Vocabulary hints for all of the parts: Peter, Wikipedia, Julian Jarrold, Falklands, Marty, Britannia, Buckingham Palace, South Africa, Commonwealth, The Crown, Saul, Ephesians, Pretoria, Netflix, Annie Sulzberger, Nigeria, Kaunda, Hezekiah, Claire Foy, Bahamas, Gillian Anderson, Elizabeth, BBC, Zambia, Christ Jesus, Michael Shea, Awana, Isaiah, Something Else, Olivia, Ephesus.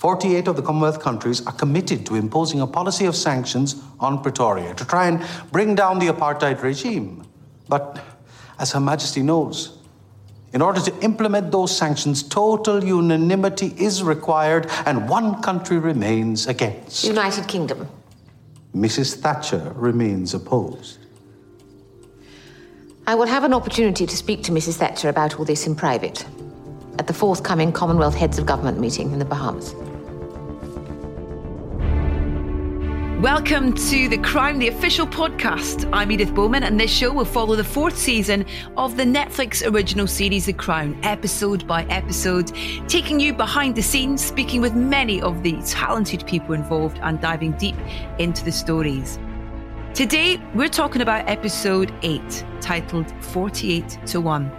48 of the Commonwealth countries are committed to imposing a policy of sanctions on Pretoria to try and bring down the apartheid regime. But as Her Majesty knows, in order to implement those sanctions, total unanimity is required, and one country remains against. United Kingdom. Mrs. Thatcher remains opposed. I will have an opportunity to speak to Mrs. Thatcher about all this in private at the forthcoming Commonwealth Heads of Government meeting in the Bahamas. Welcome to The Crown, the official podcast. I'm Edith Bowman, and this show will follow the fourth season of the Netflix original series The Crown, episode by episode, taking you behind the scenes, speaking with many of the talented people involved and diving deep into the stories. Today, we're talking about episode 8, titled 48 to 1.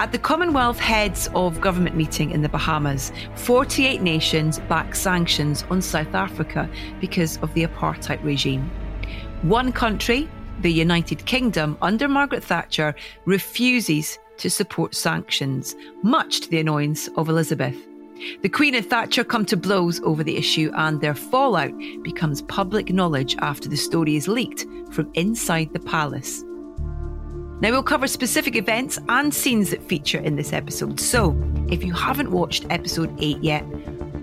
At the Commonwealth Heads of Government meeting in the Bahamas, 48 nations back sanctions on South Africa because of the apartheid regime. One country, the United Kingdom, under Margaret Thatcher, refuses to support sanctions, much to the annoyance of Elizabeth. The Queen and Thatcher come to blows over the issue, and their fallout becomes public knowledge after the story is leaked from inside the palace. Now, we'll cover specific events and scenes that feature in this episode. So, if you haven't watched episode 8 yet,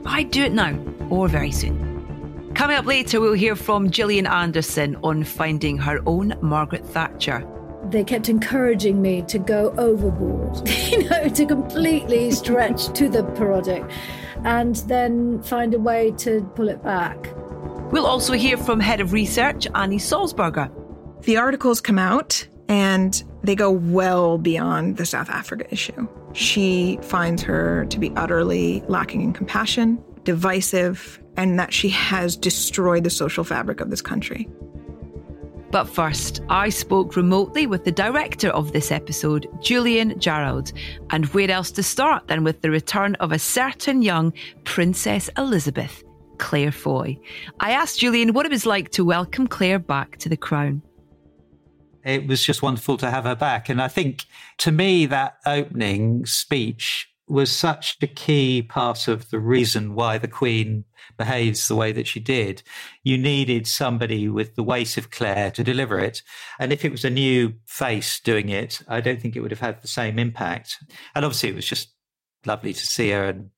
I'd do it now or very soon. Coming up later, we'll hear from Gillian Anderson on finding her own Margaret Thatcher. They kept encouraging me to go overboard, to completely stretch to the parodic and then find a way to pull it back. We'll also hear from Head of Research, Annie Sulzberger. The articles come out, and they go well beyond the South Africa issue. She finds her to be utterly lacking in compassion, divisive, and that she has destroyed the social fabric of this country. But first, I spoke remotely with the director of this episode, Julian Jarrold. And where else to start than with the return of a certain young Princess Elizabeth, Claire Foy. I asked Julian what it was like to welcome Claire back to the Crown. It was just wonderful to have her back. And I think, to me, that opening speech was such a key part of the reason why the Queen behaves the way that she did. You needed somebody with the weight of Claire to deliver it. And if it was a new face doing it, I don't think it would have had the same impact. And obviously, it was just lovely to see her. And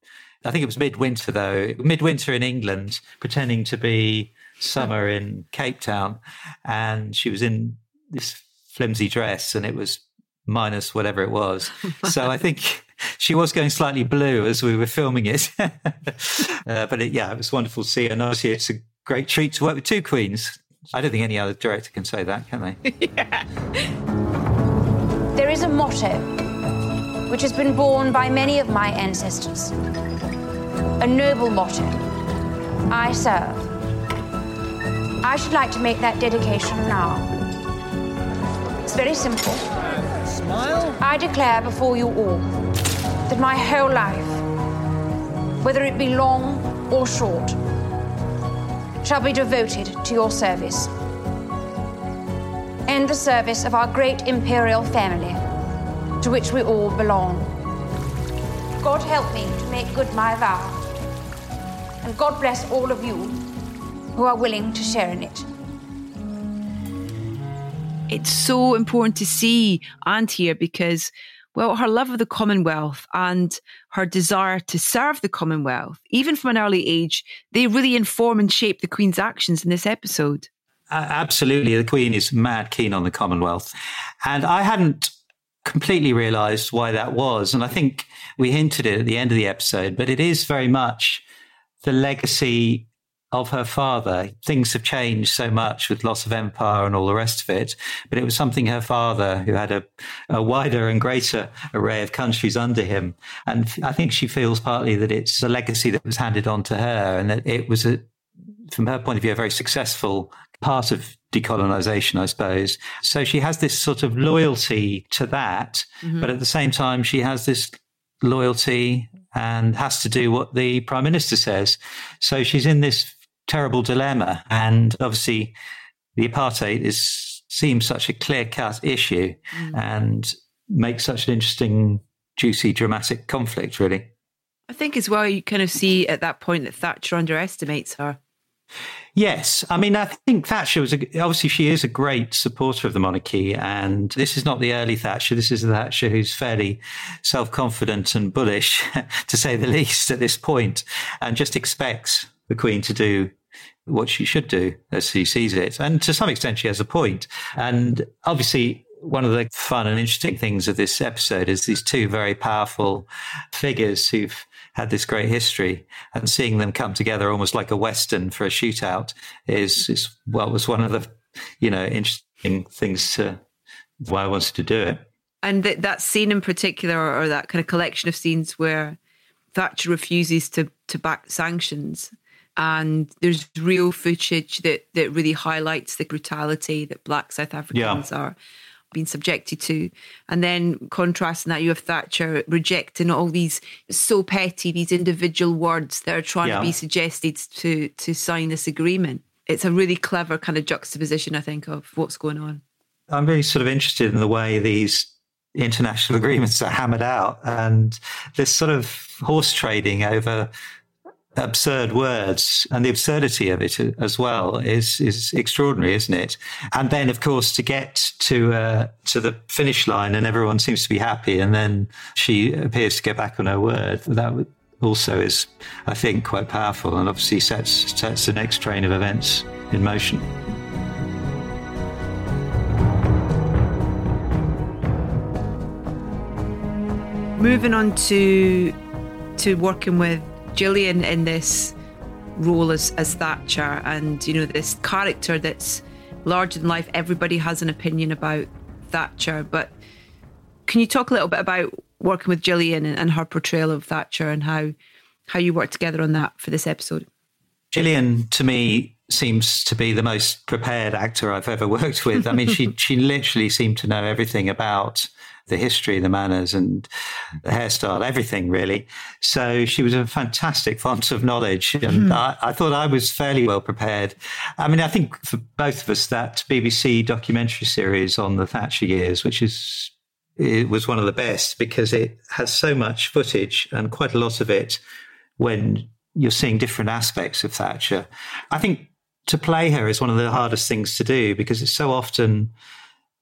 I think it was midwinter, though. Midwinter in England, pretending to be summer in Cape Town. And she was in this flimsy dress, and it was minus whatever it was. So I think she was going slightly blue as we were filming it. It was wonderful to see. And obviously, it's a great treat to work with two queens. I don't think any other director can say that, can they? Yeah. There is a motto which has been borne by many of my ancestors. A noble motto. I serve. I should like to make that dedication now. It's very simple. Smile. I declare before you all that my whole life, whether it be long or short, shall be devoted to your service and the service of our great imperial family to which we all belong. God help me to make good my vow, and God bless all of you who are willing to share in it. It's so important to see and hear because, well, her love of the Commonwealth and her desire to serve the Commonwealth, even from an early age, they really inform and shape the Queen's actions in this episode. Absolutely. The Queen is mad keen on the Commonwealth. And I hadn't completely realised why that was. And I think we hinted it at the end of the episode, but it is very much the legacy of her father. Things have changed so much with loss of empire and all the rest of it, but it was something her father, who had a wider and greater array of countries under him, and I think she feels partly that it's a legacy that was handed on to her, and that it was, from her point of view, a very successful part of decolonisation, I suppose. So she has this sort of loyalty to that, but at the same time she has this loyalty and has to do what the Prime Minister says. So she's in this terrible dilemma, and obviously the apartheid seems such a clear-cut issue and makes such an interesting, juicy, dramatic conflict, really. I think as well you kind of see at that point that Thatcher underestimates her. Yes. I mean, I think Thatcher was, obviously she is a great supporter of the monarchy, and this is not the early Thatcher. This is the Thatcher who's fairly self-confident and bullish, to say the least, at this point, and just expects the Queen to do what she should do as she sees it. And to some extent, she has a point. And obviously, one of the fun and interesting things of this episode is these two very powerful figures who've had this great history, and seeing them come together almost like a Western for a shootout is what was one of the, you know, interesting things to why I wanted to do it. And that scene in particular, or that kind of collection of scenes where Thatcher refuses to back sanctions, and there's real footage that really highlights the brutality that black South Africans are being subjected to. And then contrasting that, you have Thatcher rejecting all these, so petty, these individual words that are trying to be suggested to sign this agreement. It's a really clever kind of juxtaposition, I think, of what's going on. I'm really sort of interested in the way these international agreements are hammered out, and this sort of horse trading over absurd words, and the absurdity of it as well is extraordinary, isn't it? And then, of course, to get to the finish line, and everyone seems to be happy, and then she appears to get back on her word. That also is, I think, quite powerful, and obviously sets the next train of events in motion. Moving on to working with Gillian in this role as Thatcher, and, you know, this character that's larger than life. Everybody has an opinion about Thatcher, but can you talk a little bit about working with Gillian and her portrayal of Thatcher, and how you worked together on that for this episode? Gillian, to me, seems to be the most prepared actor I've ever worked with. I mean, she literally seemed to know everything about the history, the manners and the hairstyle, everything really. So she was a fantastic font of knowledge, and I thought I was fairly well prepared. I mean, I think for both of us, that BBC documentary series on the Thatcher years, it was one of the best, because it has so much footage, and quite a lot of it when you're seeing different aspects of Thatcher. I think to play her is one of the hardest things to do, because it's so often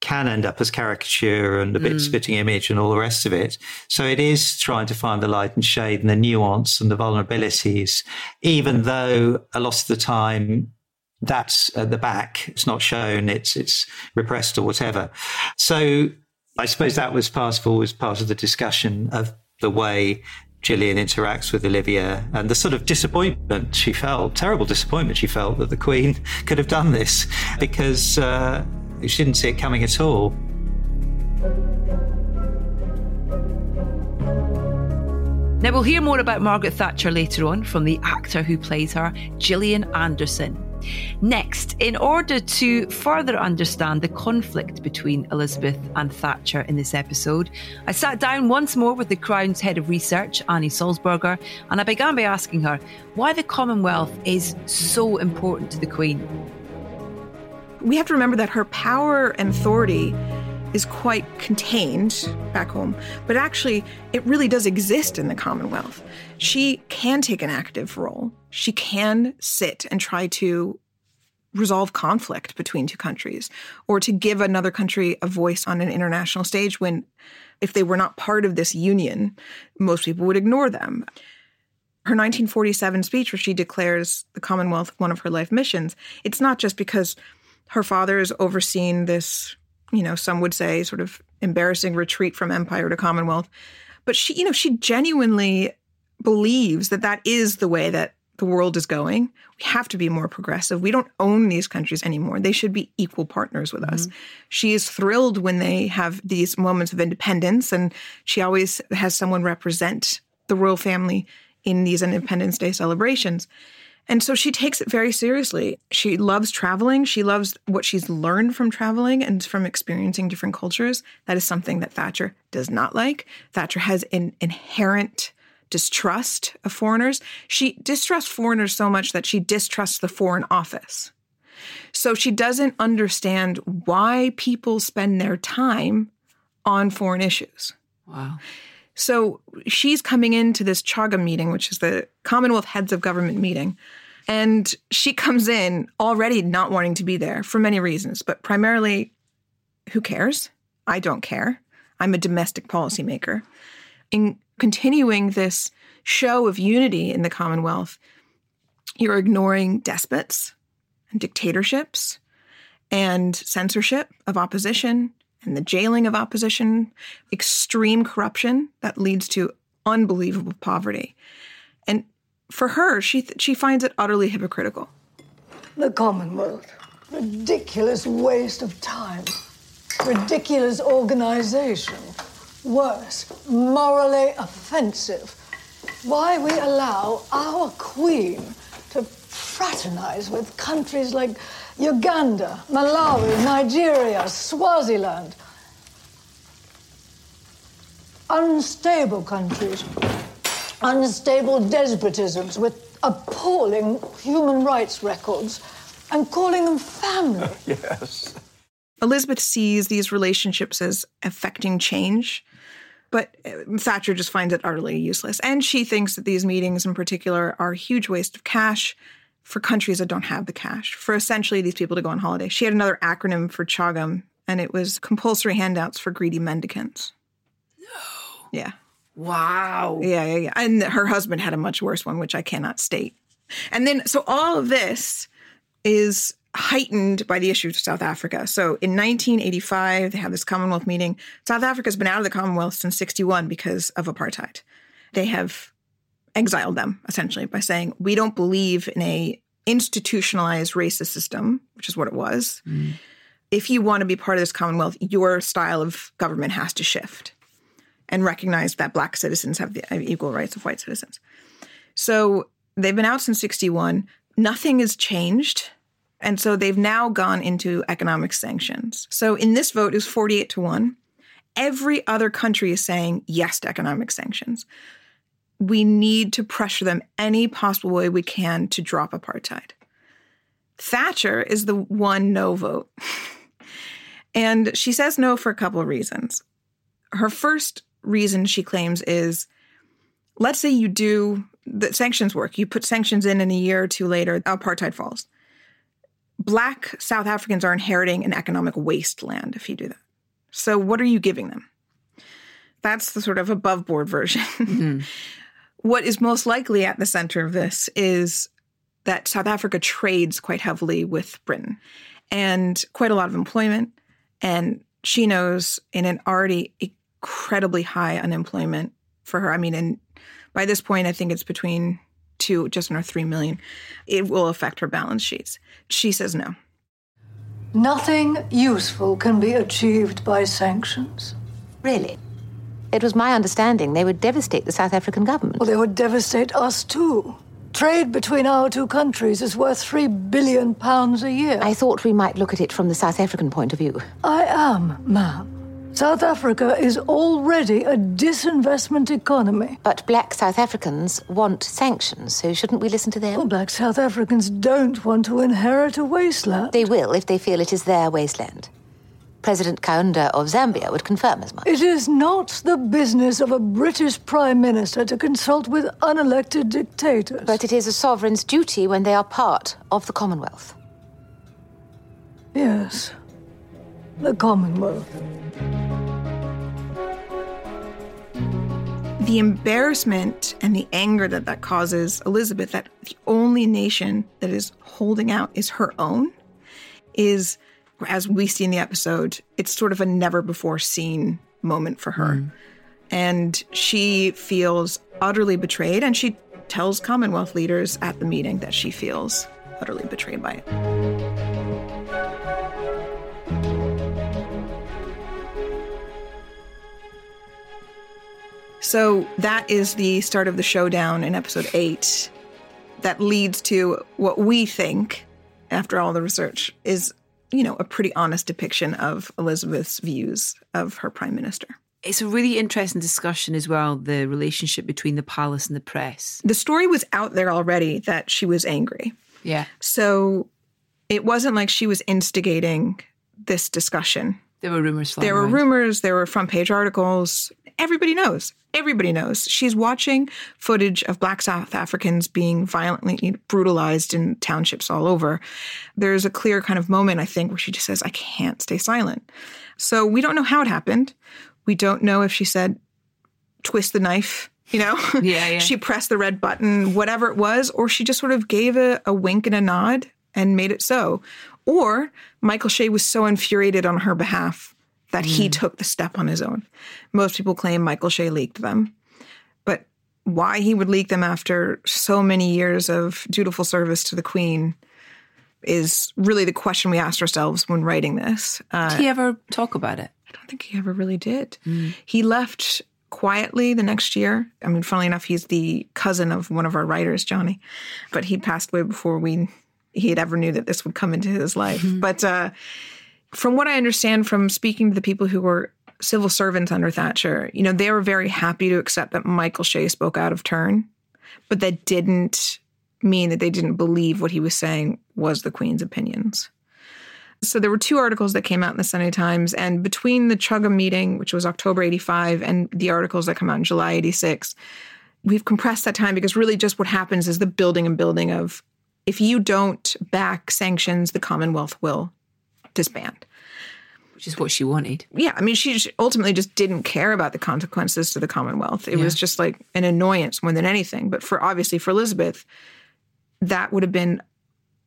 can end up as caricature and a bit spitting image and all the rest of it. So it is trying to find the light and shade and the nuance and the vulnerabilities, even though a lot of the time that's at the back. It's not shown, it's repressed or whatever. So I suppose that was part of the discussion of the way Gillian interacts with Olivia, and the sort of terrible disappointment she felt that the Queen could have done this, because she didn't see it coming at all. Now, we'll hear more about Margaret Thatcher later on from the actor who plays her, Gillian Anderson. Next, in order to further understand the conflict between Elizabeth and Thatcher in this episode, I sat down once more with the Crown's head of research, Annie Sulzberger, and I began by asking her why the Commonwealth is so important to the Queen. We have to remember that her power and authority is quite contained back home, but actually it really does exist in the Commonwealth. She can take an active role. She can sit and try to resolve conflict between two countries, or to give another country a voice on an international stage when, if they were not part of this union, most people would ignore them. Her 1947 speech, where she declares the Commonwealth one of her life missions, it's not just because her father has overseen this, you know, some would say sort of embarrassing retreat from empire to Commonwealth. But she, you know, she genuinely believes that that is the way that the world is going. We have to be more progressive. We don't own these countries anymore. They should be equal partners with us. She is thrilled when they have these moments of independence, and she always has someone represent the royal family in these Independence Day celebrations. And so she takes it very seriously. She loves traveling. She loves what she's learned from traveling and from experiencing different cultures. That is something that Thatcher does not like. Thatcher has an inherent distrust of foreigners. She distrusts foreigners so much that she distrusts the Foreign Office. So she doesn't understand why people spend their time on foreign issues. Wow. So she's coming into this CHOGM meeting, which is the Commonwealth Heads of Government meeting. And she comes in already not wanting to be there for many reasons, but primarily, who cares? I don't care. I'm a domestic policymaker. In continuing this show of unity in the Commonwealth, you're ignoring despots and dictatorships and censorship of opposition and the jailing of opposition, extreme corruption that leads to unbelievable poverty. And for her, she finds it utterly hypocritical. The Commonwealth. Ridiculous waste of time. Ridiculous organization. Worse, morally offensive. Why we allow our queen to fraternize with countries like Uganda, Malawi, Nigeria, Swaziland. Unstable countries. Unstable despotisms with appalling human rights records and calling them family. Yes. Elizabeth sees these relationships as affecting change, but Thatcher just finds it utterly useless. And she thinks that these meetings in particular are a huge waste of cash for countries that don't have the cash, for essentially these people to go on holiday. She had another acronym for CHOGM, and it was compulsory handouts for greedy mendicants. No. Yeah. Wow. Yeah. And her husband had a much worse one, which I cannot state. And then, so all of this is heightened by the issue of South Africa. So in 1985, they have this Commonwealth meeting. South Africa's been out of the Commonwealth since 1961 because of apartheid. They have exiled them, essentially, by saying, we don't believe in a institutionalized racist system, which is what it was. Mm. If you want to be part of this Commonwealth, your style of government has to shift and recognize that black citizens have the equal rights of white citizens. So they've been out since 1961. Nothing has changed. And so they've now gone into economic sanctions. So in this vote, it was 48-1. Every other country is saying yes to economic sanctions. We need to pressure them any possible way we can to drop apartheid. Thatcher is the one no vote. And she says no for a couple of reasons. Her first reason, she claims, is, let's say you do the sanctions work. You put sanctions in a year or two later, apartheid falls. Black South Africans are inheriting an economic wasteland if you do that. So what are you giving them? That's the sort of above board version. Mm-hmm. What is most likely at the center of this is that South Africa trades quite heavily with Britain and quite a lot of employment. And she knows in an already incredibly high unemployment for her. I mean, and by this point, I think it's between just under 3 million, it will affect her balance sheets. She says no. Nothing useful can be achieved by sanctions. Really? It was my understanding they would devastate the South African government. Well, they would devastate us too. Trade between our two countries is worth £3 billion a year. I thought we might look at it from the South African point of view. I am, ma'am. South Africa is already a disinvestment economy. But black South Africans want sanctions, so shouldn't we listen to them? Well, black South Africans don't want to inherit a wasteland. They will if they feel it is their wasteland. President Kaunda of Zambia would confirm as much. It is not the business of a British Prime Minister to consult with unelected dictators. But it is a sovereign's duty when they are part of the Commonwealth. Yes, the Commonwealth. The embarrassment and the anger that causes Elizabeth, that the only nation that is holding out is her own, is, as we see in the episode, it's sort of a never-before-seen moment for her. Mm. And she feels utterly betrayed, and she tells Commonwealth leaders at the meeting that she feels utterly betrayed by it. So that is the start of the showdown in episode 8 that leads to what we think, after all the research, is, you know, a pretty honest depiction of Elizabeth's views of her prime minister. It's a really interesting discussion as well, the relationship between the palace and the press. The story was out there already that she was angry. Yeah. So it wasn't like she was instigating this discussion. There were rumors flying around. There were front page articles. everybody knows. Everybody knows. She's watching footage of Black South Africans being violently brutalized in townships all over. There's a clear kind of moment, I think, where she just says, I can't stay silent. So we don't know how it happened. We don't know if she said, twist the knife, you know? Yeah. She pressed the red button, whatever it was, or she just sort of gave a wink and a nod and made it so. Or Michael Shea was so infuriated on her behalf that he took the step on his own. Most people claim Michael Shea leaked them. But why he would leak them after so many years of dutiful service to the Queen is really the question we asked ourselves when writing this. Did he ever talk about it? I don't think he ever really did. He left quietly the next year. I mean, funnily enough, he's the cousin of one of our writers, Johnny. But he passed away before he had ever knew that this would come into his life. But from what I understand from speaking to the people who were civil servants under Thatcher, you know, they were very happy to accept that Michael Shea spoke out of turn, but that didn't mean that they didn't believe what he was saying was the Queen's opinions. So there were two articles that came out in the Sunday Times, and between the CHOGM meeting, which was October 85, and the articles that come out in July 86, we've compressed that time because really just what happens is the building and building of, if you don't back sanctions, the Commonwealth will disband. Which is what she wanted. Yeah. I mean, she ultimately just didn't care about the consequences to the Commonwealth. It was just like an annoyance more than anything. But obviously for Elizabeth, that would have been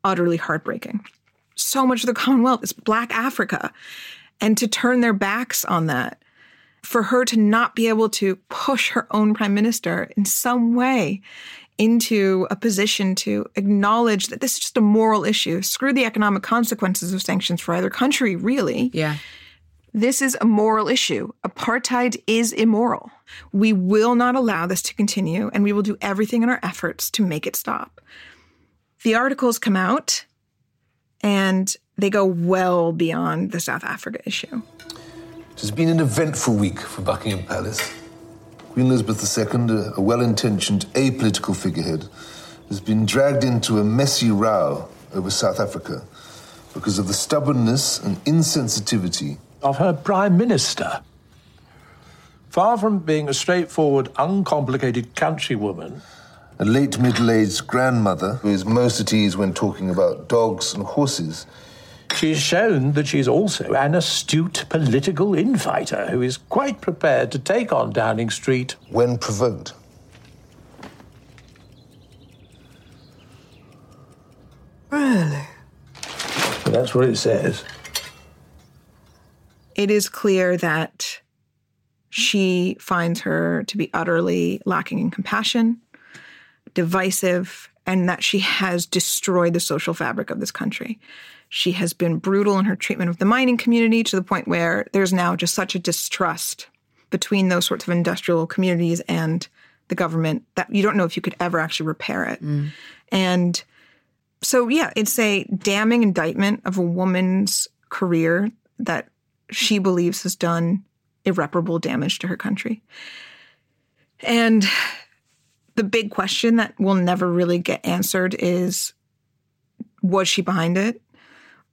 utterly heartbreaking. So much of the Commonwealth is Black Africa. And to turn their backs on that, for her to not be able to push her own prime minister in some way into a position to acknowledge that this is just a moral issue. Screw the economic consequences of sanctions for either country, really. Yeah. This is a moral issue. Apartheid is immoral. We will not allow this to continue, and we will do everything in our efforts to make it stop. The articles come out, and they go well beyond the South Africa issue. It has been an eventful week for Buckingham Palace. Queen Elizabeth II, a well-intentioned apolitical figurehead, has been dragged into a messy row over South Africa because of the stubbornness and insensitivity of her Prime Minister. Far from being a straightforward, uncomplicated countrywoman, a late middle-aged grandmother who is most at ease when talking about dogs and horses, she's shown that she's also an astute political infighter who is quite prepared to take on Downing Street when provoked. Really? That's what it says. It is clear that she finds her to be utterly lacking in compassion, divisive, and that she has destroyed the social fabric of this country. She has been brutal in her treatment of the mining community to the point where there's now just such a distrust between those sorts of industrial communities and the government that you don't know if you could ever actually repair it. And so, yeah, it's a damning indictment of a woman's career that she believes has done irreparable damage to her country. And the big question that will never really get answered is, was she behind it?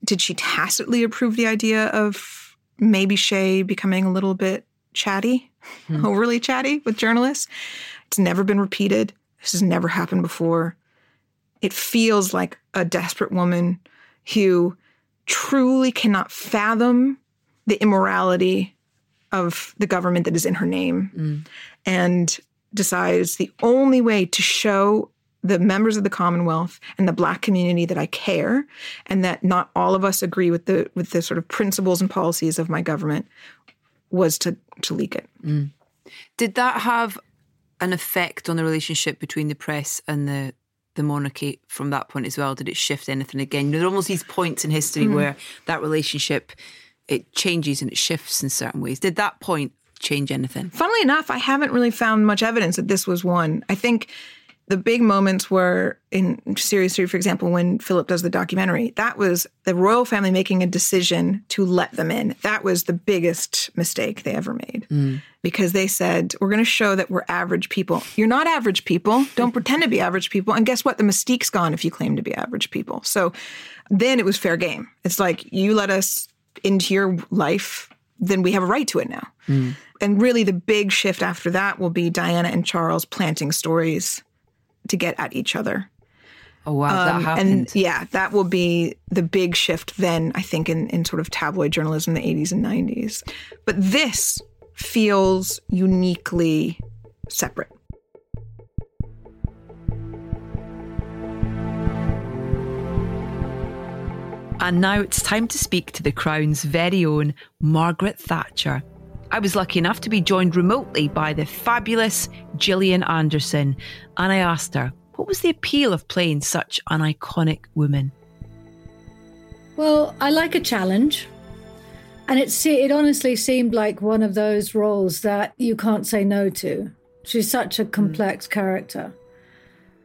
Did she tacitly approve the idea of maybe Shea becoming a little bit chatty, overly chatty with journalists? It's never been repeated. This has never happened before. It feels like a desperate woman who truly cannot fathom the immorality of the government that is in her name and decides the only way to show the members of the Commonwealth and the Black community that I care and that not all of us agree with the sort of principles and policies of my government was to leak it. Did that have an effect on the relationship between the press and the monarchy from that point as well? Did it shift anything again? There are almost these points in history where that relationship, it changes and it shifts in certain ways. Did that point change anything? Funnily enough, I haven't really found much evidence that this was one. I think the big moments were in Series 3, for example, when Philip does the documentary. That was the royal family making a decision to let them in. That was the biggest mistake they ever made because they said, we're going to show that we're average people. You're not average people. Don't pretend to be average people. And guess what? The mystique's gone if you claim to be average people. So then it was fair game. It's like, you let us into your life, then we have a right to it now. And really the big shift after that will be Diana and Charles planting stories to get at each other. Oh, wow, that happened. And yeah, that will be the big shift then, I think, in sort of tabloid journalism in the 80s and 90s. But this feels uniquely separate. And now it's time to speak to the Crown's very own Margaret Thatcher. I was lucky enough to be joined remotely by the fabulous Gillian Anderson, and I asked her, what was the appeal of playing such an iconic woman? Well, I like a challenge, and it honestly seemed like one of those roles that you can't say no to. She's such a complex character,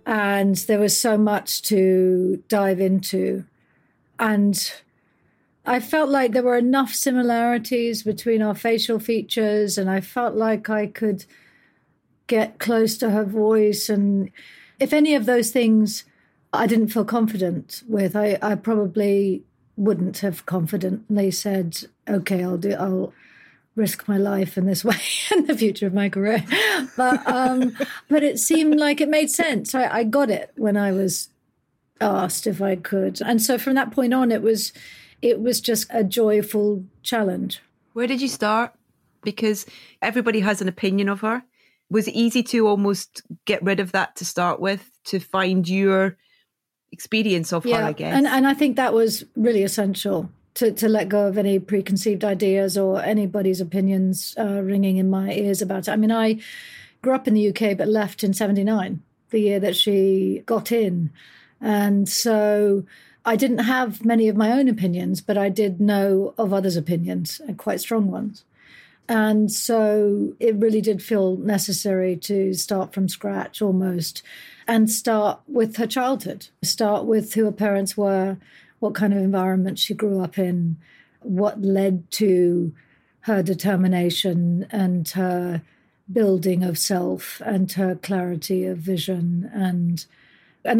and there was so much to dive into. And I felt like there were enough similarities between our facial features, and I felt like I could get close to her voice. And if any of those things I didn't feel confident with, I probably wouldn't have confidently said, okay, I'll risk my life in this way and the future of my career. But it seemed like it made sense. I got it when I was asked if I could. And so from that point on, it was just a joyful challenge. Where did you start? Because everybody has an opinion of her. Was it easy to almost get rid of that to start with, to find your experience of her, I guess? And I think that was really essential, to let go of any preconceived ideas or anybody's opinions ringing in my ears about it. I mean, I grew up in the UK but left in 79, the year that she got in. And so I didn't have many of my own opinions, but I did know of others' opinions, and quite strong ones. And so it really did feel necessary to start from scratch almost, and start with her childhood, start with who her parents were, what kind of environment she grew up in, what led to her determination and her building of self and her clarity of vision. And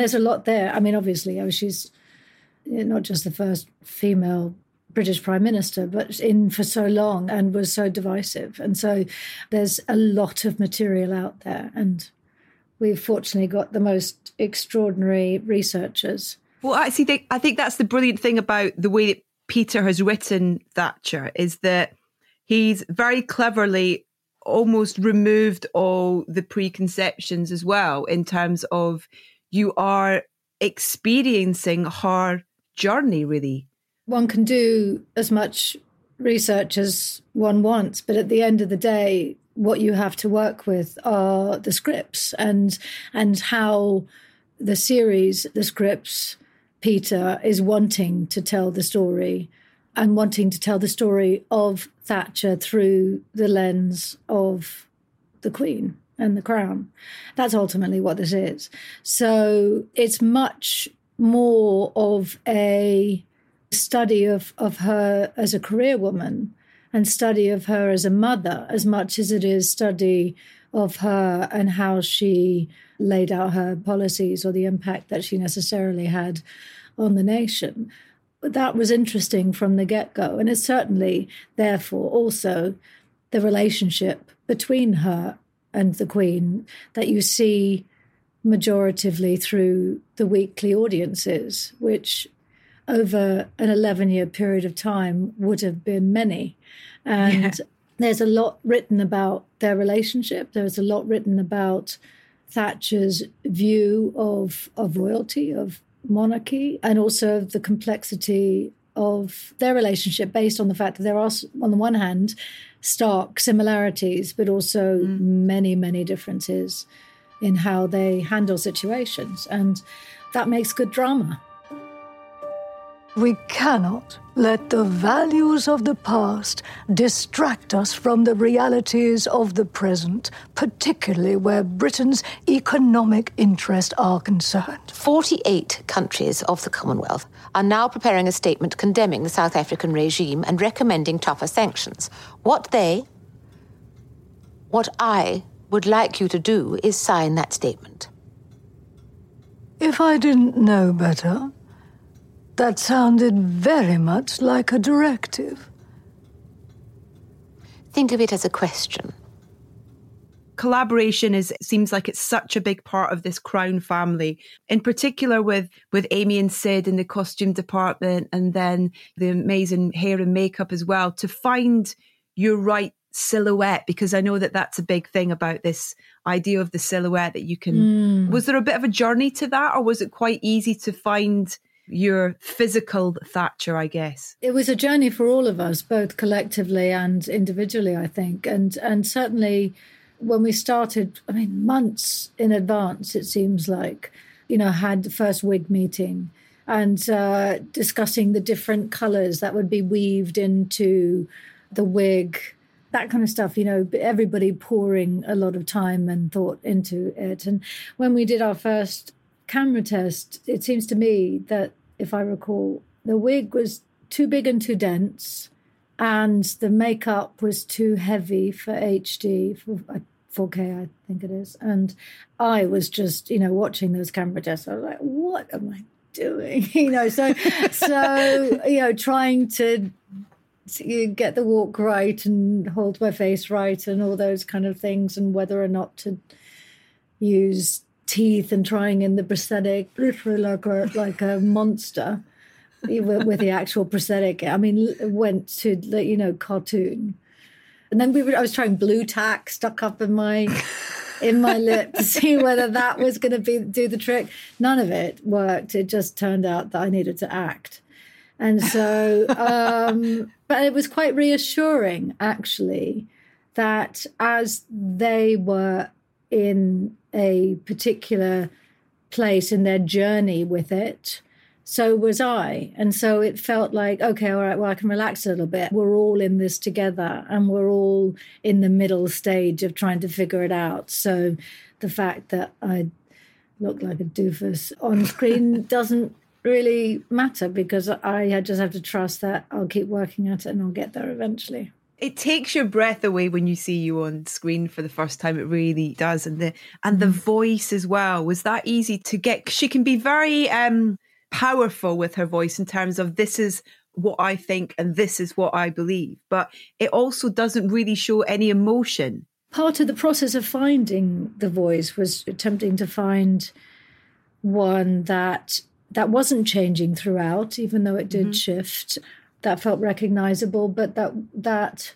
there's a lot there. I mean, obviously, she's not just the first female British Prime Minister, but in for so long and was so divisive. And so there's a lot of material out there. And we've fortunately got the most extraordinary researchers. Well, I think that's the brilliant thing about the way that Peter has written Thatcher, is that he's very cleverly almost removed all the preconceptions as well, in terms of you are experiencing her journey, really. One can do as much research as one wants, but at the end of the day, what you have to work with are the scripts and how the series, the scripts, Peter is wanting to tell the story, and wanting to tell the story of Thatcher through the lens of the Queen and the Crown. That's ultimately what this is. So it's much more of a study of her as a career woman, and study of her as a mother, as much as it is study of her and how she laid out her policies or the impact that she necessarily had on the nation. That was interesting from the get-go. And it's certainly, therefore, also the relationship between her and the Queen that you see majoritively through the weekly audiences, which over an 11-year period of time would have been many. And there's a lot written about their relationship. There's a lot written about Thatcher's view of royalty, of monarchy, and also of the complexity of their relationship, based on the fact that there are, on the one hand, stark similarities, but also many, many differences in how they handle situations. And that makes good drama. We cannot let the values of the past distract us from the realities of the present, particularly where Britain's economic interests are concerned. 48 countries of the Commonwealth are now preparing a statement condemning the South African regime and recommending tougher sanctions. What I would like you to do is sign that statement. If I didn't know better, that sounded very much like a directive. Think of it as a question. Collaboration seems like it's such a big part of this Crown family, in particular with Amy and Sid in the costume department, and then the amazing hair and makeup as well, to find your right silhouette, because I know that that's a big thing about this idea of the silhouette that you can... Mm. Was there a bit of a journey to that, or was it quite easy to find your physical Thatcher, I guess? It was a journey for all of us, both collectively and individually, I think. And certainly when we started, I mean, months in advance, it seems like, you know, had the first wig meeting and discussing the different colours that would be weaved into the wig, that kind of stuff, you know, everybody pouring a lot of time and thought into it. And when we did our first camera test, it seems to me that, if I recall, the wig was too big and too dense, and the makeup was too heavy for HD, for 4K, I think it is. And I was just, you know, watching those camera tests, I was like, what am I doing? You know, so you know, trying to get the walk right and hold my face right and all those kind of things, and whether or not to use teeth and trying in the prosthetic, literally like a monster with the actual prosthetic. I mean, went to, you know, cartoon. And then I was trying blue tack stuck up in my lip to see whether that was going to do the trick. None of it worked. It just turned out that I needed to act. And so, but it was quite reassuring, actually, that as they were in a particular place in their journey with it, so was I. And so it felt like, okay, all right, well, I can relax a little bit. We're all in this together, and we're all in the middle stage of trying to figure it out. So the fact that I looked like a doofus on screen doesn't really matter, because I just have to trust that I'll keep working at it and I'll get there eventually. It takes your breath away when you see you on screen for the first time. It really does. And the voice as well. Was that easy to get? She can be very powerful with her voice in terms of, this is what I think and this is what I believe. But it also doesn't really show any emotion. Part of the process of finding the voice was attempting to find one that wasn't changing throughout, even though it did shift, that felt recognisable, but that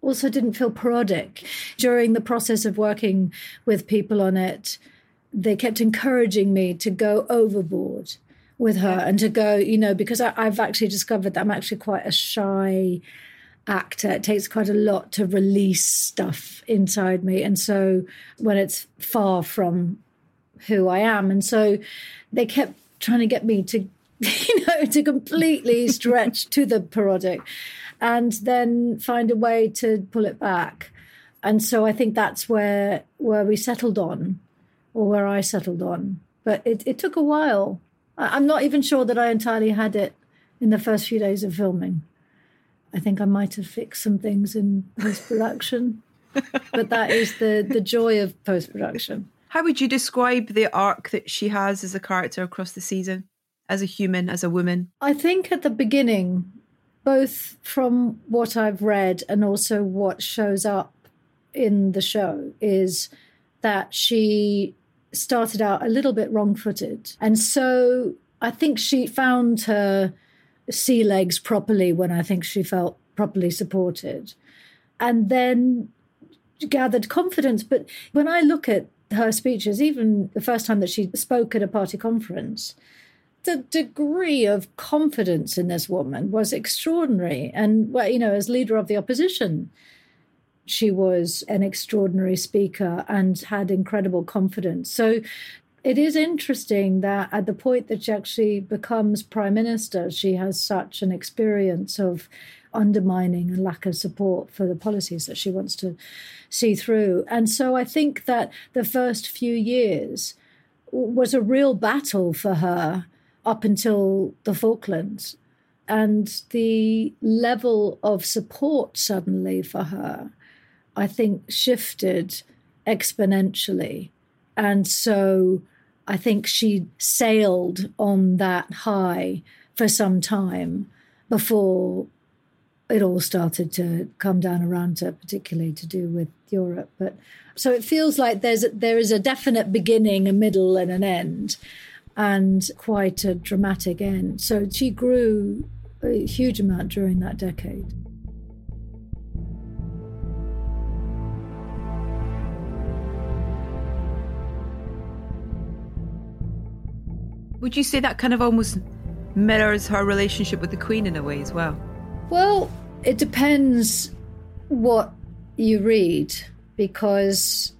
also didn't feel parodic. During the process of working with people on it, they kept encouraging me to go overboard with her and to go, you know, because I've actually discovered that I'm actually quite a shy actor. It takes quite a lot to release stuff inside me. And so when it's far from who I am. And so they kept trying to get me to, you know, to completely stretch to the parodic and then find a way to pull it back. And so I think that's where we settled on, or where I settled on. But it took a while. I'm not even sure that I entirely had it in the first few days of filming. I think I might have fixed some things in post-production, but that is the joy of post-production. How would you describe the arc that she has as a character across the season, as a human, as a woman? I think at the beginning, both from what I've read and also what shows up in the show, is that she started out a little bit wrong-footed. And so I think she found her sea legs properly when I think she felt properly supported. And then gathered confidence. But when I look at her speeches, even the first time that she spoke at a party conference, the degree of confidence in this woman was extraordinary. And, well, you know, as leader of the opposition, she was an extraordinary speaker and had incredible confidence. So it is interesting that at the point that she actually becomes prime minister, she has such an experience of undermining and lack of support for the policies that she wants to see through. And so I think that the first few years was a real battle for her up until the Falklands. And the level of support suddenly for her, I think, shifted exponentially. And so I think she sailed on that high for some time before it all started to come down around her, particularly to do with Europe. But so it feels like there is a definite beginning, a middle and an end, and quite a dramatic end. So she grew a huge amount during that decade. Would you say that kind of almost mirrors her relationship with the Queen in a way as well? Well, it depends what you read, because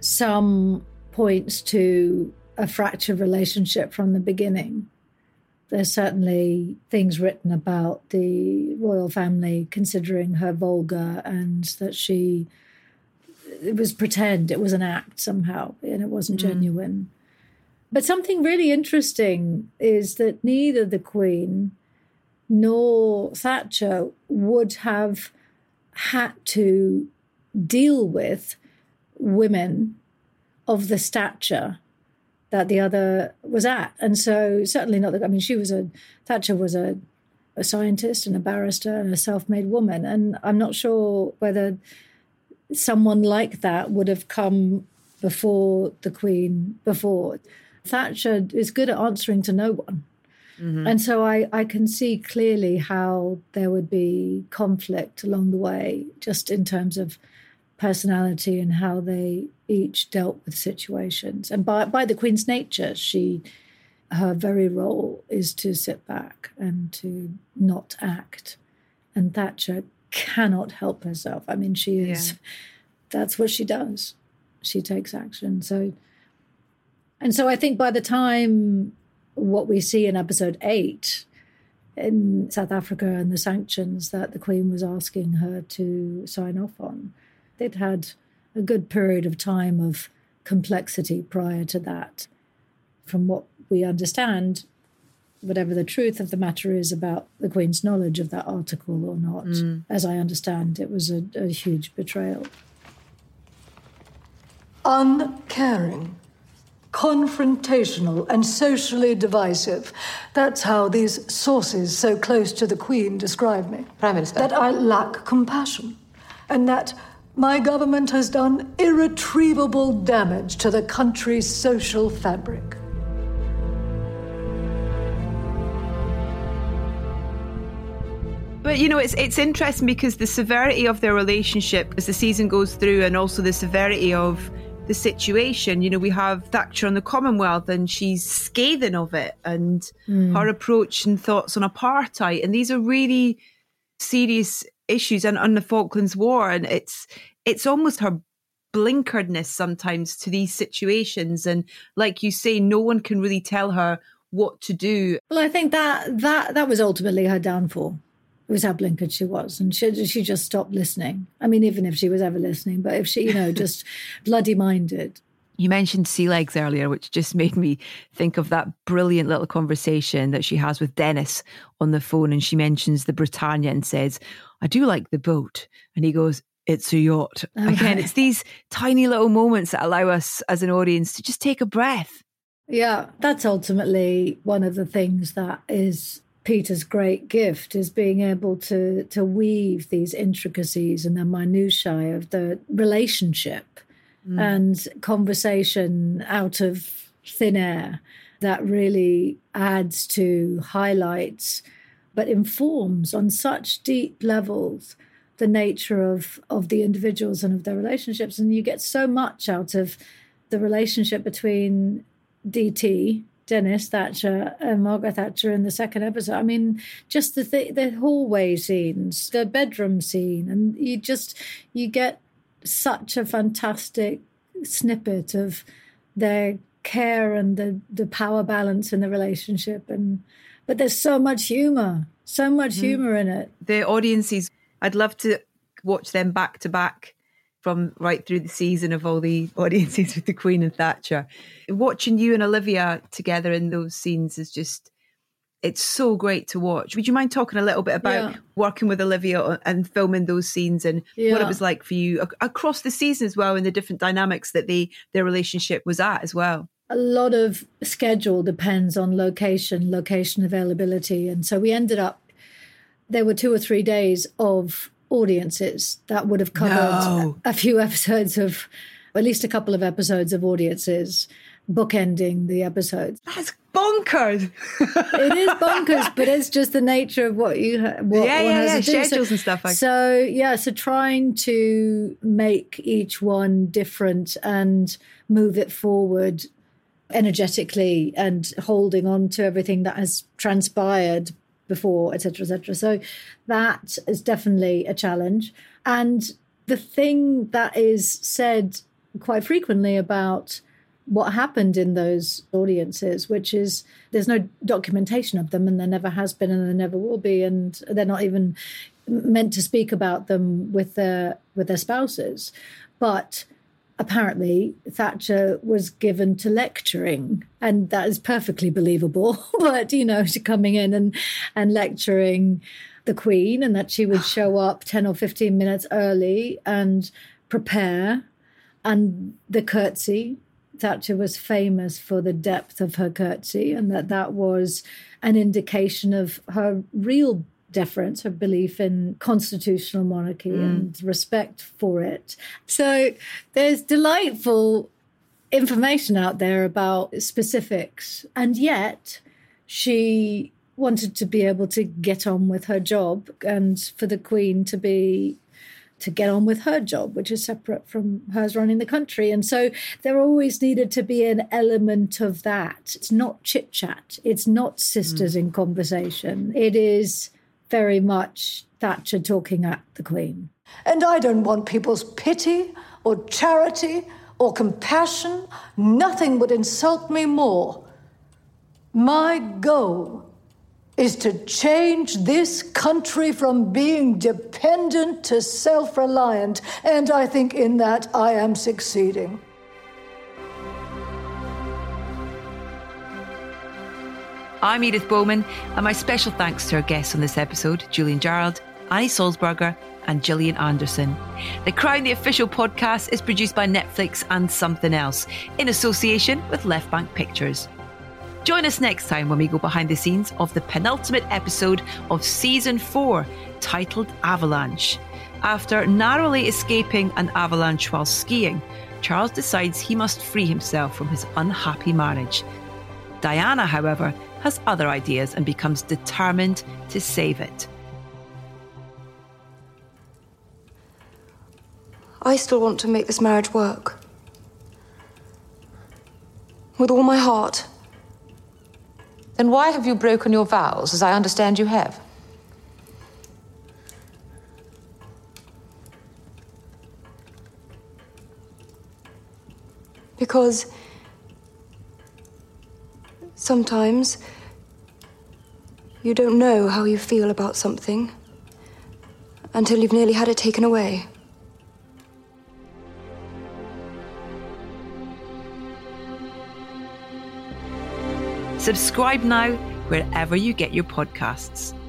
some points to a fractured relationship from the beginning. There's certainly things written about the royal family considering her vulgar, and that it was pretend, it was an act somehow, and it wasn't genuine. But something really interesting is that neither the Queen nor Thatcher would have had to deal with women of the stature that the other was at. And so certainly not that, I mean, Thatcher was a scientist and a barrister and a self-made woman. And I'm not sure whether someone like that would have come before the Queen before. Thatcher is good at answering to no one. Mm-hmm. And so I can see clearly how there would be conflict along the way, just in terms of personality and how they each dealt with situations. And by the Queen's nature, her very role is to sit back and to not act. And Thatcher cannot help herself. I mean, that's what she does. She takes action. So I think by the time what we see in episode 8 in South Africa and the sanctions that the Queen was asking her to sign off on, they'd had a good period of time of complexity prior to that. From what we understand, whatever the truth of the matter is about the Queen's knowledge of that article or not, as I understand, it was a huge betrayal. Uncaring, confrontational and socially divisive. That's how these sources so close to the Queen describe me. Prime Minister. That I lack compassion, and that my government has done irretrievable damage to the country's social fabric. But, you know, it's interesting because the severity of their relationship as the season goes through, and also the severity of the situation. You know, we have Thatcher on the Commonwealth and she's scathing of it, and her approach and thoughts on apartheid. And these are really serious issues, and on the Falklands War. And it's almost her blinkeredness sometimes to these situations. And like you say, no one can really tell her what to do. Well, I think that was ultimately her downfall. It was how blinkered she was, and she just stopped listening. I mean, even if she was ever listening, but if she, you know, just bloody-minded. You mentioned sea legs earlier, which just made me think of that brilliant little conversation that she has with Dennis on the phone, and she mentions the Britannia and says, "I do like the boat," and he goes, "It's a yacht." Okay. Again, it's these tiny little moments that allow us as an audience to just take a breath. Yeah, that's ultimately one of the things that is Peter's great gift, is being able to weave these intricacies and the minutiae of the relationship and conversation out of thin air that really adds to, highlights, but informs on such deep levels the nature of the individuals and of their relationships. And you get so much out of the relationship between DT, Dennis Thatcher, and Margaret Thatcher in the second episode. I mean, just the hallway scenes, the bedroom scene, and you get such a fantastic snippet of their care and the power balance in the relationship. But there's so much humour in it. The audiences, I'd love to watch them back to back, from right through the season, of all the audiences with the Queen and Thatcher. Watching you and Olivia together in those scenes is just, it's so great to watch. Would you mind talking a little bit about working with Olivia and filming those scenes, and what it was like for you across the season as well, and the different dynamics that their relationship was at as well? A lot of schedule depends on location availability. And so we ended up there were 2 or 3 days of audiences that would have covered a few episodes of, at least a couple of episodes of audiences, bookending the episodes. That's bonkers. It is bonkers, but it's just the nature of what one has to do. Schedules and stuff like that. So trying to make each one different and move it forward energetically and holding on to everything that has transpired before, et cetera, et cetera. So that is definitely a challenge. And the thing that is said quite frequently about what happened in those audiences, which is there's no documentation of them, and there never has been and there never will be, and they're not even meant to speak about them with their spouses. But apparently Thatcher was given to lecturing, and that is perfectly believable, but, you know, to coming in and lecturing the Queen, and that she would show up 10 or 15 minutes early and prepare, and the curtsy. Thatcher was famous for the depth of her curtsy, and that was an indication of her real deference, her belief in constitutional monarchy and respect for it. So there's delightful information out there about specifics, and yet she wanted to be able to get on with her job and for the Queen to get on with her job, which is separate from hers running the country. And so there always needed to be an element of that. It's not chit-chat. It's not sisters in conversation. It is very much Thatcher talking at the Queen. And I don't want people's pity or charity or compassion. Nothing would insult me more. My goal is to change this country from being dependent to self-reliant. And I think in that I am succeeding. I'm Edith Bowman, and my special thanks to our guests on this episode, Julian Jarrold, Annie Sulzberger and Gillian Anderson. The Crown, the official podcast, is produced by Netflix and Something Else in association with Left Bank Pictures. Join us next time when we go behind the scenes of the penultimate episode of Season 4, titled Avalanche. After narrowly escaping an avalanche while skiing, Charles decides he must free himself from his unhappy marriage. Diana, however, has other ideas and becomes determined to save it. I still want to make this marriage work. With all my heart. Then why have you broken your vows, as I understand you have? Because sometimes you don't know how you feel about something until you've nearly had it taken away. Subscribe now wherever you get your podcasts.